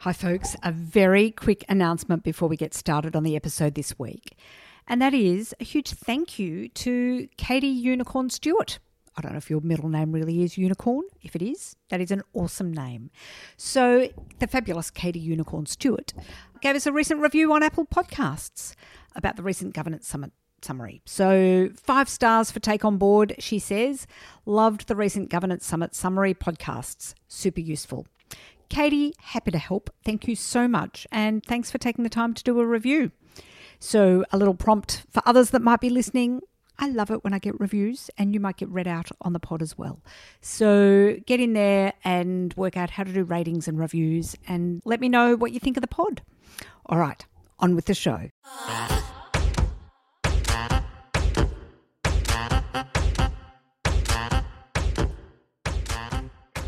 Hi folks, a very quick announcement before we get started on the episode this week, and that is a huge thank you to Katie Unicorn Stewart. I don't know if your middle name really is Unicorn. If it is, that is an awesome name. So the fabulous Katie Unicorn Stewart gave us a recent review on Apple Podcasts about the recent Governance Summit summary. So 5 stars for Take on Board, she says. Loved the recent Governance Summit summary podcasts. Super useful. Katie, happy to help. Thank you so much, and thanks for taking the time to do a review. So a little prompt for others that might be listening. I love it when I get reviews, and you might get read out on the pod as well. So get in there and work out how to do ratings and reviews, and let me know what you think of the pod. All right, on with the show.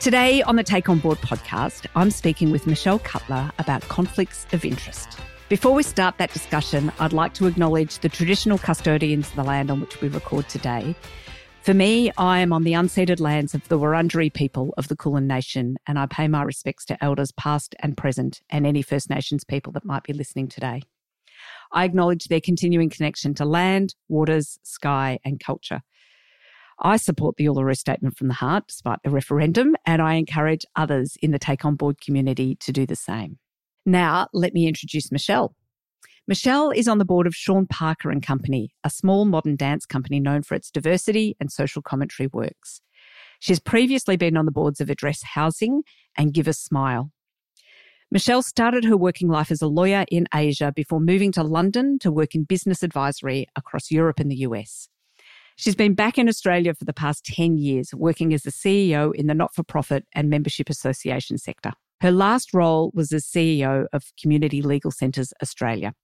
Today on the Take on Board podcast, I'm speaking with Michelle Cutler about conflicts of interest. Before we start that discussion, I'd like to acknowledge the traditional custodians of the land on which we record today. For me, I am on the unceded lands of the Wurundjeri people of the Kulin Nation, and I pay my respects to elders past and present and any First Nations people that might be listening today. I acknowledge their continuing connection to land, waters, sky and culture. I support the Uluru Statement from the heart despite the referendum, and I encourage others in the Take on Board community to do the same. Now, let me introduce Michelle. Michelle is on the board of Sean Parker and Company, a small modern dance company known for its diversity and social commentary works. She's previously been on the boards of Address Housing and Give a Smile. Michelle started her working life as a lawyer in Asia before moving to London to work in business advisory across Europe and the US. She's been back in Australia for the past 10 years, working as the CEO in the not-for-profit and membership association sector. Her last role was as CEO of Community Legal Centres Australia.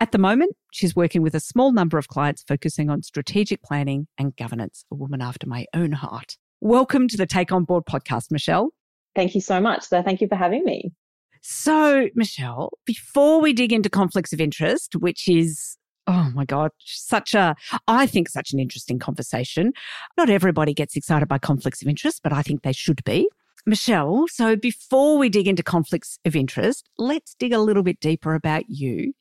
At the moment, she's working with a small number of clients focusing on strategic planning and governance, a woman after my own heart. Welcome to the Take on Board podcast, Michelle. Thank you so much. So thank you for having me. So, Michelle, before we dig into conflicts of interest, which is such an interesting conversation. Not everybody gets excited by conflicts of interest, but I think they should be. Michelle, so before we dig into conflicts of interest, let's dig a little bit deeper about you.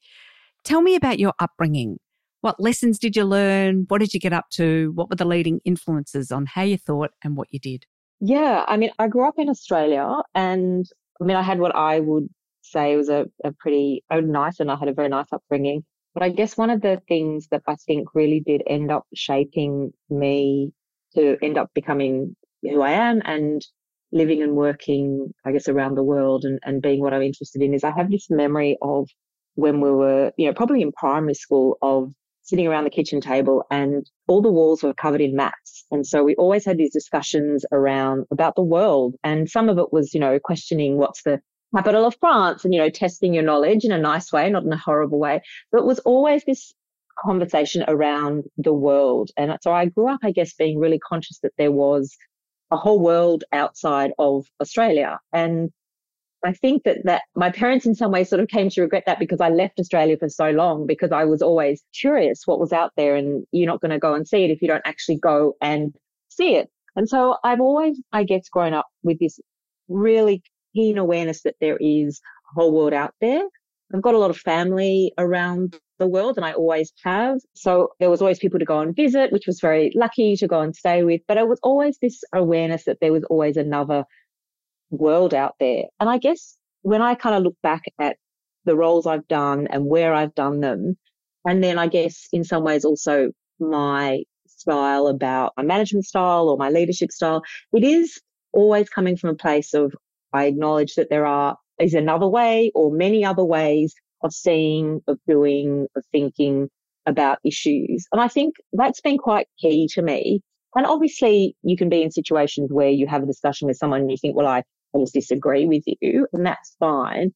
Tell me about your upbringing. What lessons did you learn? What did you get up to? What were the leading influences on how you thought and what you did? Yeah, I grew up in Australia and I had what I would say was I had a very nice upbringing. But I guess one of the things that I think really did end up shaping me to end up becoming who I am and living and working, I guess, around the world and being what I'm interested in is I have this memory of when we were, probably in primary school, of sitting around the kitchen table and all the walls were covered in maths. And so we always had these discussions about the world. And some of it was, questioning what's the capital of France and, testing your knowledge in a nice way, not in a horrible way. But it was always this conversation around the world. And so I grew up, I guess, being really conscious that there was a whole world outside of Australia. And I think that my parents in some ways sort of came to regret that because I left Australia for so long because I was always curious what was out there, and you're not going to go and see it if you don't actually go and see it. And so I've always, I guess, grown up with this really keen awareness that there is a whole world out there. I've got a lot of family around the world and I always have. So there was always people to go and visit, which was very lucky to go and stay with. But it was always this awareness that there was always another world out there. And I guess when I kind of look back at the roles I've done and where I've done them, and then I guess in some ways also my style about my management style or my leadership style, it is always coming from a place of I acknowledge that there is another way or many other ways of seeing, of doing, of thinking about issues. And I think that's been quite key to me. And obviously you can be in situations where you have a discussion with someone and you think, well, I almost disagree with you, and that's fine.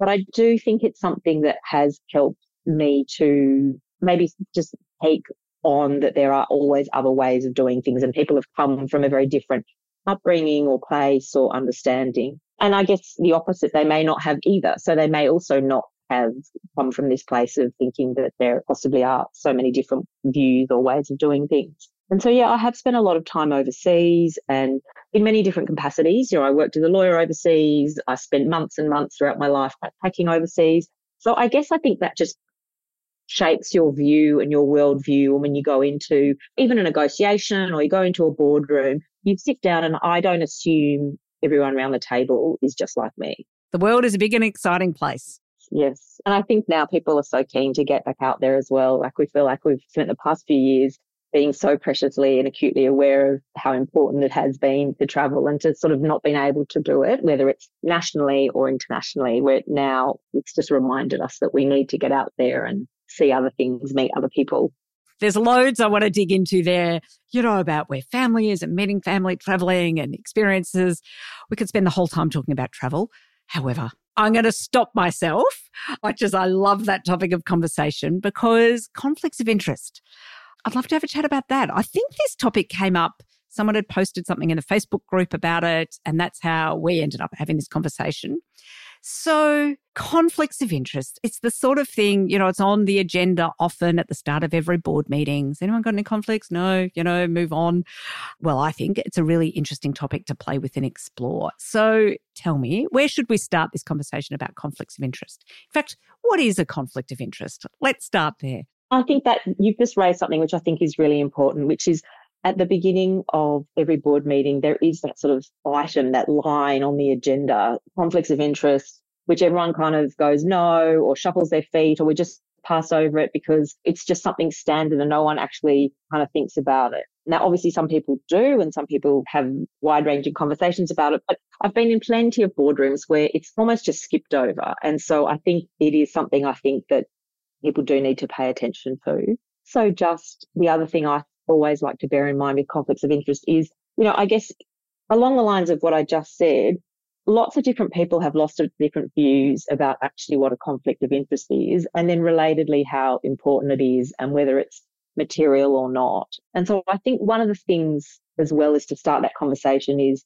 But I do think it's something that has helped me to maybe just take on that there are always other ways of doing things, and people have come from a very different upbringing or place or understanding. And I guess the opposite, they may not have either. So they may also not have come from this place of thinking that there possibly are so many different views or ways of doing things. And so, yeah, I have spent a lot of time overseas and in many different capacities. You know, I worked as a lawyer overseas. I spent months and months throughout my life backpacking overseas. So I guess I think that just shapes your view and your worldview. And when you go into even a negotiation or you go into a boardroom, you sit down and I don't assume everyone around the table is just like me. The world is a big and exciting place. Yes. And I think now people are so keen to get back out there as well. Like we feel like we've spent the past few years being so preciously and acutely aware of how important it has been to travel and to sort of not being able to do it, whether it's nationally or internationally, where now it's just reminded us that we need to get out there and see other things, meet other people. There's loads I want to dig into there, you know, about where family is and meeting family, traveling and experiences. We could spend the whole time talking about travel. However, I'm going to stop myself, much as I love that topic of conversation, because conflicts of interest. I'd love to have a chat about that. I think this topic came up. Someone had posted something in a Facebook group about it, and that's how we ended up having this conversation. So conflicts of interest, it's the sort of thing, you know, it's on the agenda often at the start of every board meeting. Has anyone got any conflicts? No, you know, move on. Well, I think it's a really interesting topic to play with and explore. So tell me, where should we start this conversation about conflicts of interest? In fact, what is a conflict of interest? Let's start there. I think that you've just raised something which I think is really important, which is at the beginning of every board meeting, there is that sort of item, that line on the agenda, conflicts of interest, which everyone kind of goes no or shuffles their feet or we just pass over it because it's just something standard and no one actually kind of thinks about it. Now, obviously, some people do and some people have wide-ranging conversations about it, but I've been in plenty of boardrooms where it's almost just skipped over. And so I think it is something I think that people do need to pay attention to. So just the other thing I always like to bear in mind with conflicts of interest is, you know, I guess along the lines of what I just said, lots of different people have lots of different views about actually what a conflict of interest is, and then relatedly how important it is and whether it's material or not. And so I think one of the things as well is to start that conversation is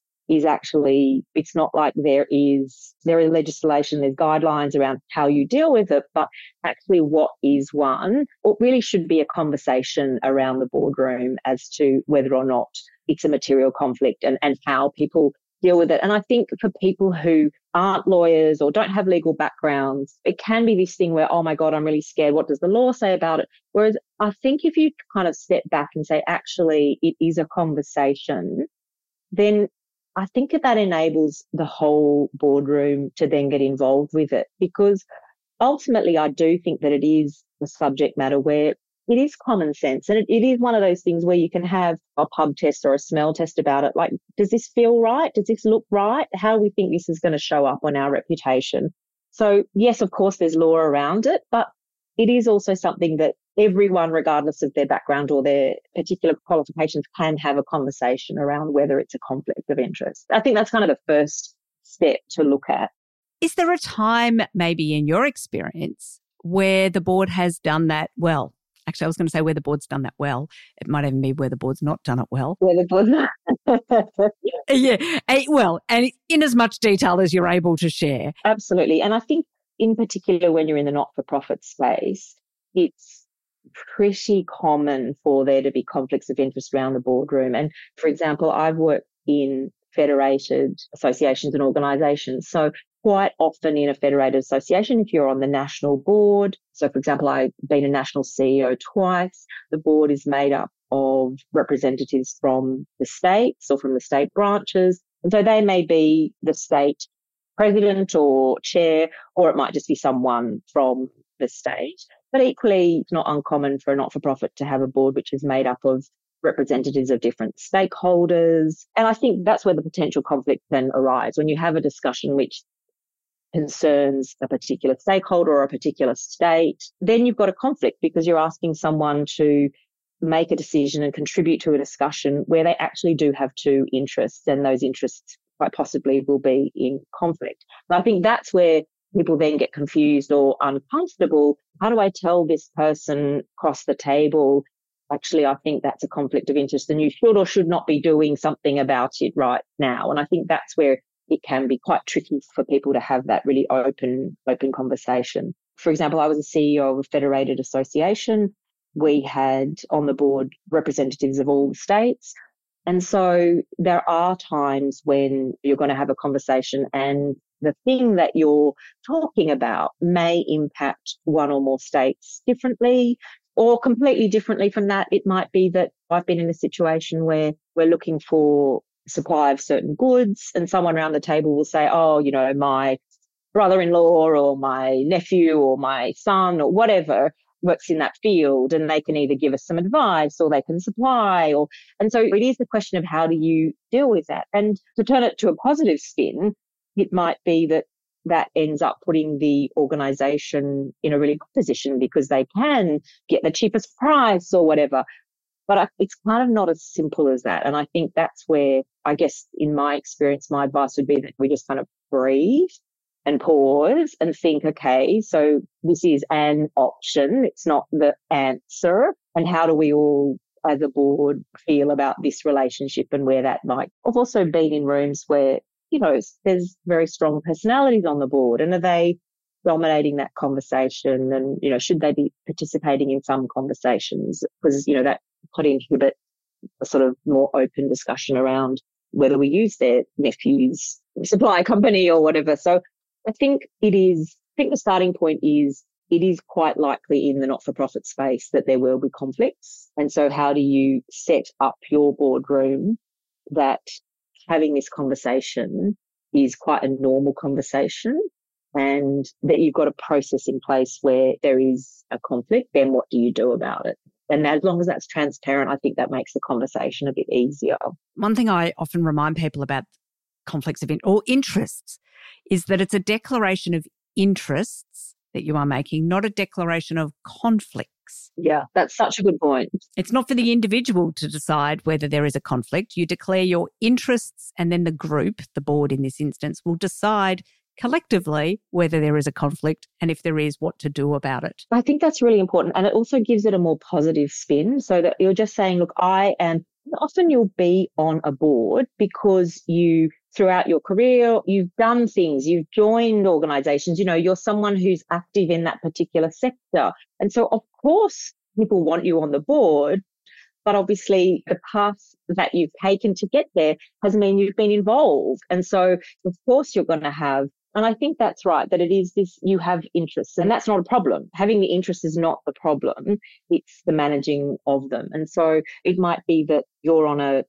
actually, it's not like there is legislation, there's guidelines around how you deal with it, but actually what is one, or really should be a conversation around the boardroom as to whether or not it's a material conflict and how people deal with it. And I think for people who aren't lawyers or don't have legal backgrounds, it can be this thing where, oh my God, I'm really scared. What does the law say about it? Whereas I think if you kind of step back and say, actually, it is a conversation, then I think that enables the whole boardroom to then get involved with it, because ultimately I do think that it is a subject matter where it is common sense and it is one of those things where you can have a pub test or a smell test about it. Like, does this feel right? Does this look right? How do we think this is going to show up on our reputation? So yes, of course, there's law around it, but it is also something that everyone, regardless of their background or their particular qualifications, can have a conversation around whether it's a conflict of interest. I think that's kind of the first step to look at. Is there a time, maybe in your experience, where the board has done that well? Actually, I was going to say where the board's done that well. It might even be where the board's not done it well. Where the board's not. Yeah. Well, and in as much detail as you're able to share. Absolutely. And I think in particular when you're in the not-for-profit space, it's pretty common for there to be conflicts of interest around the boardroom. And for example, I've worked in federated associations and organisations. So quite often in a federated association, if you're on the national board, so for example, I've been a national CEO twice, the board is made up of representatives from the states or from the state branches. And so they may be the state president or chair, or it might just be someone from the state. But equally, it's not uncommon for a not-for-profit to have a board which is made up of representatives of different stakeholders. And I think that's where the potential conflict then arises, when you have a discussion which concerns a particular stakeholder or a particular state. Then you've got a conflict because you're asking someone to make a decision and contribute to a discussion where they actually do have two interests, and those interests quite possibly will be in conflict. But I think that's where people then get confused or uncomfortable. How do I tell this person across the table, actually, I think that's a conflict of interest and you should or should not be doing something about it right now? And I think that's where it can be quite tricky for people to have that really open conversation. For example, I was a CEO of a federated association. We had on the board representatives of all the states. And so there are times when you're going to have a conversation and the thing that you're talking about may impact one or more states differently or completely differently from that. It might be that I've been in a situation where we're looking for supply of certain goods and someone around the table will say, oh, you know, my brother-in-law or my nephew or my son or whatever works in that field, and they can either give us some advice or they can supply. And so it is the question of how do you deal with that? And to turn it to a positive spin, it might be that that ends up putting the organisation in a really good position because they can get the cheapest price or whatever. But it's kind of not as simple as that. And I think that's where, I guess, in my experience, my advice would be that we just kind of breathe and pause and think, okay, so this is an option. It's not the answer. And how do we all as a board feel about this relationship and where that might? I've also been in rooms where, you know, there's very strong personalities on the board. And are they dominating that conversation? And, you know, should they be participating in some conversations? Because, you know, that could inhibit a sort of more open discussion around whether we use their nephew's supply company or whatever. So I think the starting point is it is quite likely in the not-for-profit space that there will be conflicts. And so how do you set up your boardroom that having this conversation is quite a normal conversation and that you've got a process in place where there is a conflict, then what do you do about it? And as long as that's transparent, I think that makes the conversation a bit easier. One thing I often remind people about conflicts of interests is that it's a declaration of interests that you are making, not a declaration of conflicts. Yeah, that's such a good point. It's not for the individual to decide whether there is a conflict. You declare your interests and then the group, the board in this instance, will decide collectively whether there is a conflict and if there is, what to do about it. I think that's really important and it also gives it a more positive spin so that you're just saying, look, I am... Often you'll be on a board because you, throughout your career, you've done things, you've joined organisations, you know, you're someone who's active in that particular sector. And so, of course, people want you on the board, but obviously the path that you've taken to get there has meant you've been involved. And so, of course, you're going to have, and I think that's right, that it is this, you have interests and that's not a problem. Having the interests is not the problem. It's the managing of them. And so it might be that you're on a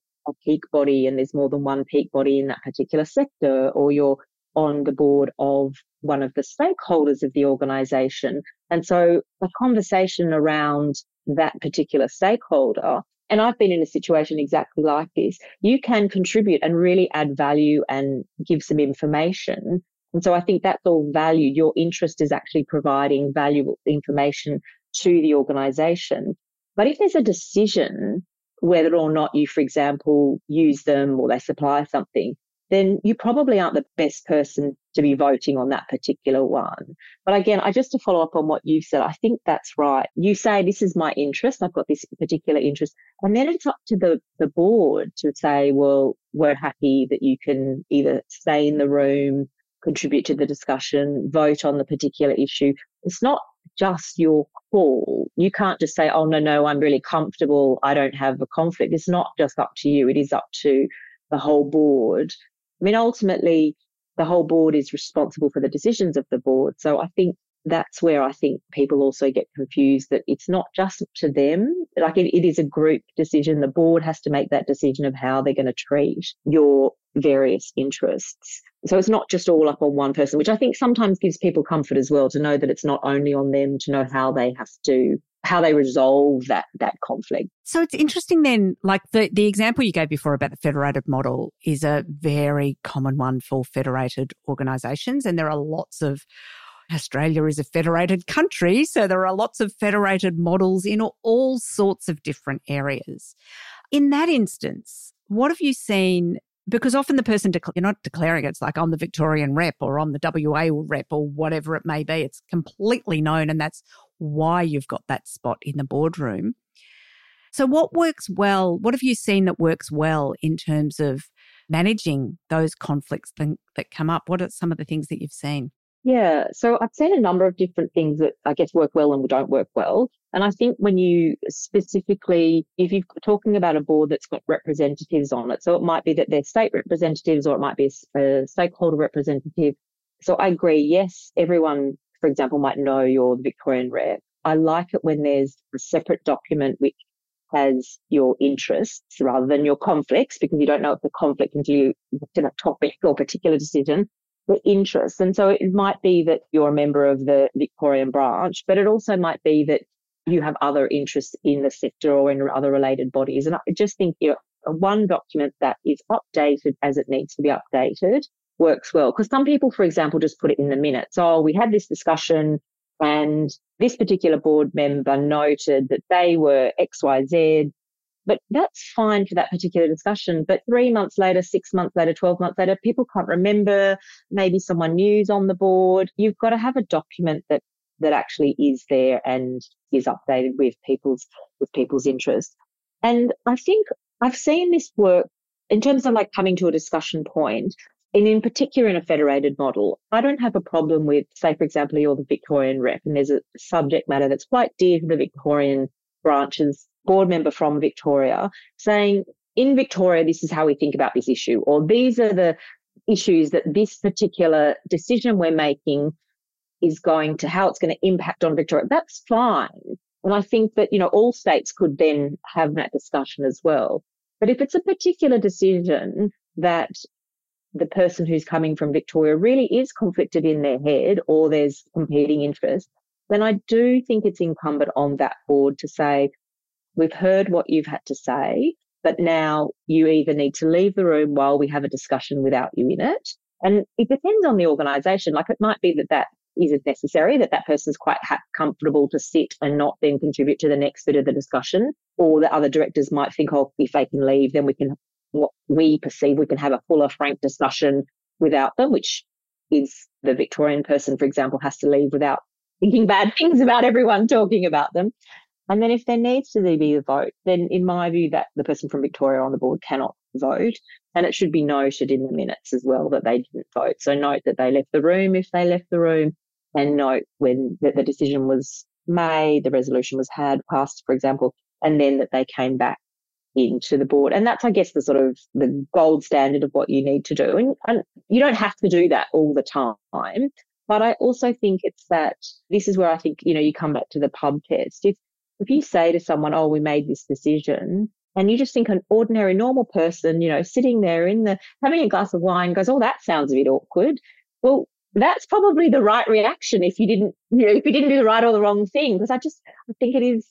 peak body and there's more than one peak body in that particular sector, or you're on the board of one of the stakeholders of the organisation. And so a conversation around that particular stakeholder, and I've been in a situation exactly like this, you can contribute and really add value and give some information. And so I think that's all value. Your interest is actually providing valuable information to the organisation. But if there's a decision whether or not you, for example, use them or they supply something, then you probably aren't the best person to be voting on that particular one. But again, just to follow up on what you've said, I think that's right. You say, this is my interest. I've got this particular interest. And then it's up to the board to say, well, we're happy that you can either stay in the room, contribute to the discussion, vote on the particular issue. It's not just your call. You can't just say, oh, no, I'm really comfortable. I don't have a conflict. It's not just up to you. It is up to the whole board. I mean, ultimately, the whole board is responsible for the decisions of the board. So I think that's where I think people also get confused that it's not just up to them. Like it is a group decision. The board has to make that decision of how they're going to treat your various interests. So it's not just all up on one person, which I think sometimes gives people comfort as well to know that it's not only on them, to know how they have to, how they resolve that conflict. So it's interesting then, like the example you gave before about the federated model is a very common one for federated organisations. And there are lots of, Australia is a federated country, so there are lots of federated models in all sorts of different areas. In that instance, what have you seen Because often the person, you're not declaring it. It's like, I'm the Victorian rep or I'm the WA rep or whatever it may be. It's completely known, and that's why you've got that spot in the boardroom. So what works well? What have you seen that works well in terms of managing those conflicts that come up? What are some of the things that you've seen? Yeah, so I've seen a number of different things that I guess work well and don't work well. And I think when you specifically, if you're talking about a board that's got representatives on it, so it might be that they're state representatives or it might be a stakeholder representative. So I agree, yes, everyone, for example, might know you're the Victorian rep. I like it when there's a separate document which has your interests rather than your conflicts, because you don't know if the conflict until you look at a topic or particular decision. The interests. And so it might be that you're a member of the Victorian branch, but it also might be that you have other interests in the sector or in other related bodies. And I just think, you know, one document that is updated as it needs to be updated works well. Because some people, for example, just put it in the minutes. Oh, we had this discussion and this particular board member noted that they were XYZ. But that's fine for that particular discussion. But 3 months later, 6 months later, 12 months later, people can't remember. Maybe someone new's on the board. You've got to have a document that actually is there and is updated with people's interests. And I think I've seen this work in terms of like coming to a discussion point, and in particular in a federated model. I don't have a problem with, say, for example, you're the Victorian rep and there's a subject matter that's quite dear to the Victorian branches. Board member from Victoria saying, in Victoria, this is how we think about this issue, or these are the issues that this particular decision we're making is going to, how it's going to impact on Victoria. That's fine. And I think that, you know, all states could then have that discussion as well. But if it's a particular decision that the person who's coming from Victoria really is conflicted in their head or there's competing interests, then I do think it's incumbent on that board to say, we've heard what you've had to say, but now you either need to leave the room while we have a discussion without you in it. And it depends on the organisation. Like it might be that isn't necessary, that person's quite comfortable to sit and not then contribute to the next bit of the discussion. Or the other directors might think, oh, if they can leave, then we can have a fuller, frank discussion without them, which is the Victorian person, for example, has to leave without thinking bad things about everyone talking about them. And then if there needs to be a vote, then in my view that the person from Victoria on the board cannot vote, and it should be noted in the minutes as well that they didn't vote. So note that they left the room if they left the room, and note when that the decision was made, the resolution was had, passed, for example, and then that they came back into the board. And that's, I guess, the sort of the gold standard of what you need to do. And you don't have to do that all the time. But I also think it's that this is where I think, you know, you come back to the pub test. If you say to someone, oh, we made this decision, and you just think an ordinary, normal person, you know, sitting there having a glass of wine goes, oh, that sounds a bit awkward. Well, that's probably the right reaction if you didn't, you know, if you didn't do the right or the wrong thing, because I think it is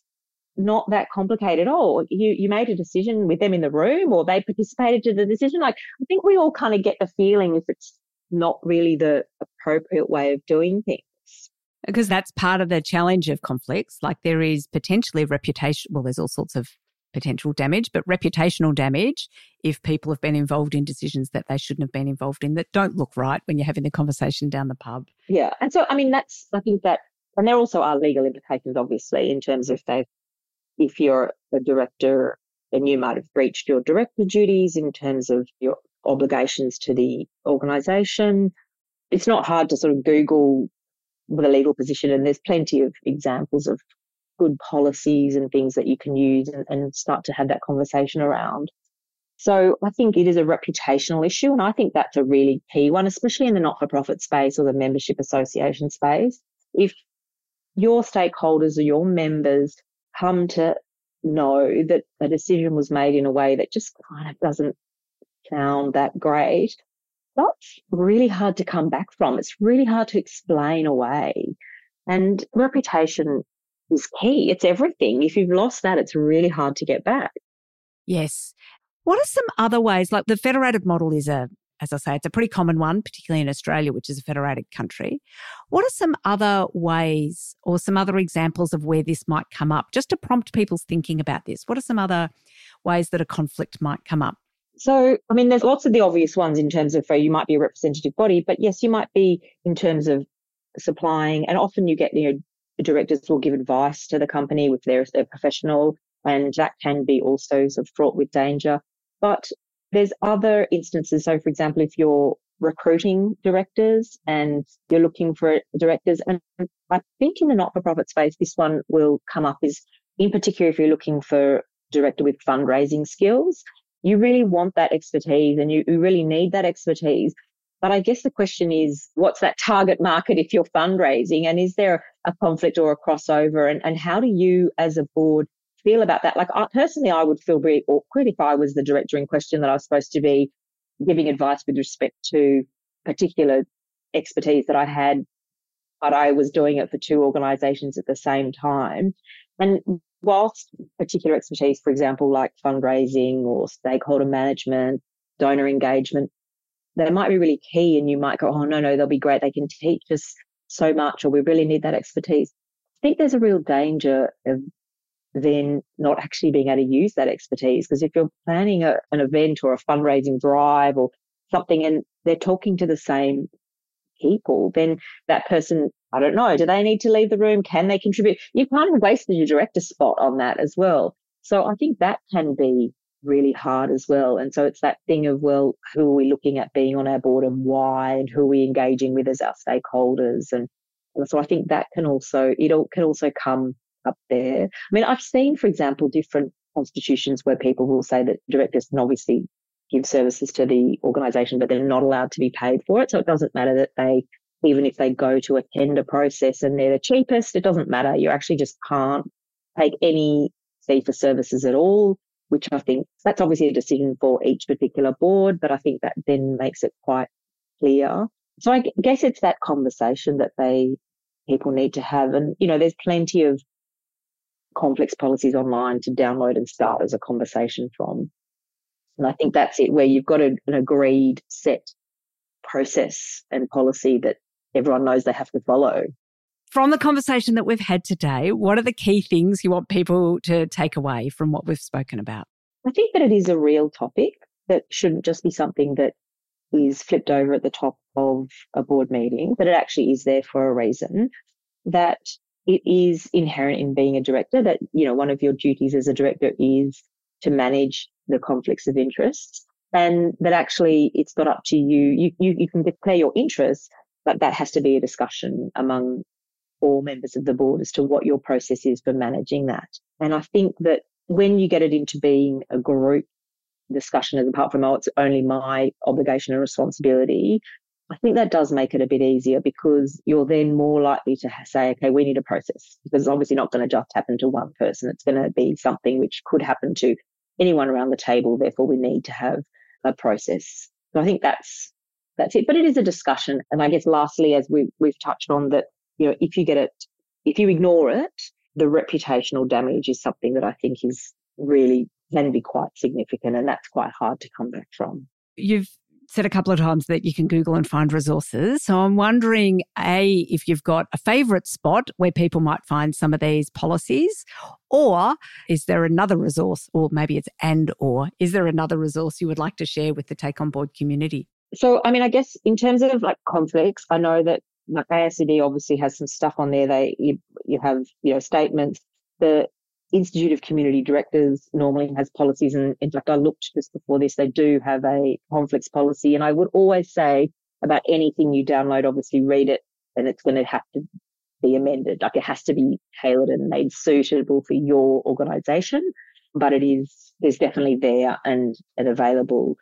not that complicated. Oh, you made a decision with them in the room, or they participated to the decision. Like, I think we all kind of get the feeling if it's not really the appropriate way of doing things. Because that's part of the challenge of conflicts. Like there is potentially reputation, well, there's all sorts of potential damage, but reputational damage if people have been involved in decisions that they shouldn't have been involved in that don't look right when you're having the conversation down the pub. Yeah. And so, I mean, and there also are legal implications, obviously, in terms of if you're a director and you might have breached your director duties in terms of your obligations to the organisation. It's not hard to sort of Google with a legal position, and there's plenty of examples of good policies and things that you can use and start to have that conversation around. So I think it is a reputational issue, and I think that's a really key one, especially in the not-for-profit space or the membership association space. If your stakeholders or your members come to know that a decision was made in a way that just kind of doesn't sound that great, that's really hard to come back from. It's really hard to explain away. And reputation is key. It's everything. If you've lost that, it's really hard to get back. Yes. What are some other ways? Like the federated model is as I say, it's a pretty common one, particularly in Australia, which is a federated country. What are some other ways or some other examples of where this might come up? Just to prompt people's thinking about this, what are some other ways that a conflict might come up So, I mean, there's lots of the obvious ones in terms of, you might be a representative body, but yes, you might be in terms of supplying, and often you get, directors will give advice to the company if they're a professional, and that can be also sort of fraught with danger. But there's other instances. So, for example, if you're recruiting directors and you're looking for directors, and I think in the not-for-profit space, this one will come up, is in particular if you're looking for a director with fundraising skills. You really want that expertise and you really need that expertise. But I guess the question is, what's that target market if you're fundraising? And is there a conflict or a crossover? And how do you as a board feel about that? Like, personally, I would feel very awkward if I was the director in question that I was supposed to be giving advice with respect to particular expertise that I had, but I was doing it for two organisations at the same time. And whilst particular expertise, for example, like fundraising or stakeholder management, donor engagement, they might be really key and you might go, oh, no, they'll be great. They can teach us so much, or we really need that expertise. I think there's a real danger of then not actually being able to use that expertise, because if you're planning an event or a fundraising drive or something and they're talking to the same people, then that person, I don't know, do they need to leave the room? Can they contribute? You can't waste your director spot on that as well. So I think that can be really hard as well. And so it's that thing of, well, who are we looking at being on our board and why, and who are we engaging with as our stakeholders? And so I think that can also, come up there. I mean, I've seen, for example, different constitutions where people will say that directors can obviously give services to the organisation, but they're not allowed to be paid for it. So it doesn't matter that they, even if they go to a tender process and they're the cheapest, it doesn't matter. You actually just can't take any fee for services at all, which I think that's obviously a decision for each particular board, but I think that then makes it quite clear. So I guess it's that conversation that people need to have. And, there's plenty of complex policies online to download and start as a conversation from. And I think that's it, where you've got an agreed set process and policy that everyone knows they have to follow. From the conversation that we've had today, what are the key things you want people to take away from what we've spoken about? I think that it is a real topic that shouldn't just be something that is flipped over at the top of a board meeting, that it actually is there for a reason, that it is inherent in being a director, that, one of your duties as a director is to manage the conflicts of interests, and that actually it's not up to you. You can declare your interests, but that has to be a discussion among all members of the board as to what your process is for managing that. And I think that when you get it into being a group discussion, as apart from, it's only my obligation and responsibility, I think that does make it a bit easier, because you're then more likely to say, okay, we need a process, because it's obviously not going to just happen to one person. It's going to be something which could happen to anyone around the table. Therefore, we need to have a process. So I think that's it. But it is a discussion. And I guess lastly, as we've touched on, that, if you ignore it, the reputational damage is something that I think is really can be quite significant, and that's quite hard to come back from. You've said a couple of times that you can Google and find resources. So I'm wondering, A, if you've got a favourite spot where people might find some of these policies, or is there another resource, or maybe it's and or, is there another resource you would like to share with the Take on Board community? So, I guess in terms of conflicts, I know that ASCD obviously has some stuff on there. You have, statements. The Institute of Community Directors normally has policies, and in fact I looked just before this, they do have a conflicts policy. And I would always say about anything you download, obviously read it, and it's going to have to be amended. It has to be tailored and made suitable for your organisation, but it's definitely there and available.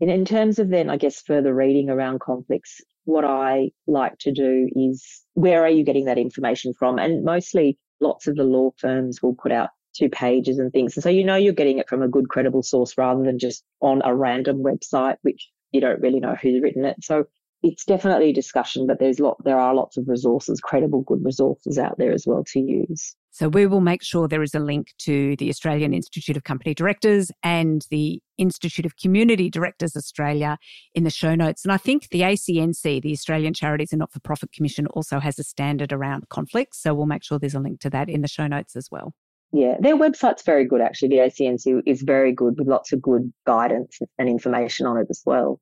And in terms of then, I guess, further reading around conflicts, what I like to do is, where are you getting that information from? And mostly lots of the law firms will put out 2 pages and things. And so you're getting it from a good, credible source rather than just on a random website, which you don't really know who's written it. So it's definitely a discussion, but there are lots of resources, credible, good resources out there as well to use. So we will make sure there is a link to the Australian Institute of Company Directors and the Institute of Community Directors Australia in the show notes. And I think the ACNC, the Australian Charities and Not-for-Profit Commission, also has a standard around conflicts. So we'll make sure there's a link to that in the show notes as well. Yeah, their website's very good, actually. The ACNC is very good with lots of good guidance and information on it as well.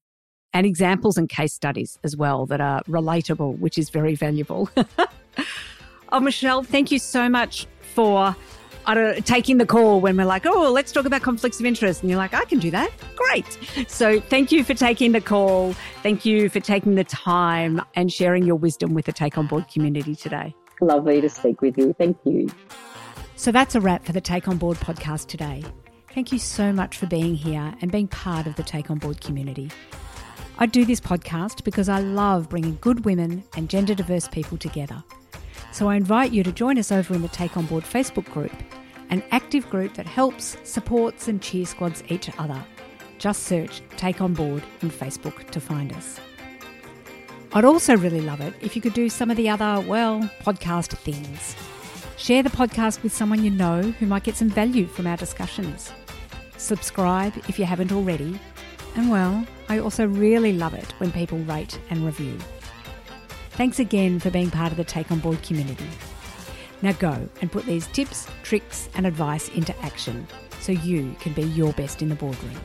And examples and case studies as well that are relatable, which is very valuable. Oh, Michelle, thank you so much for taking the call when we're like, oh, let's talk about conflicts of interest. And you're like, I can do that. Great. So thank you for taking the call. Thank you for taking the time and sharing your wisdom with the Take on Board community today. Lovely to speak with you. Thank you. So that's a wrap for the Take on Board podcast today. Thank you so much for being here and being part of the Take on Board community. I do this podcast because I love bringing good women and gender diverse people together. So I invite you to join us over in the Take on Board Facebook group, an active group that helps, supports and cheer squads each other. Just search Take on Board on Facebook to find us. I'd also really love it if you could do some of the other, podcast things. Share the podcast with someone you know who might get some value from our discussions. Subscribe if you haven't already. And, I also really love it when people rate and review. Thanks again for being part of the Take on Board community. Now go and put these tips, tricks and advice into action so you can be your best in the boardroom.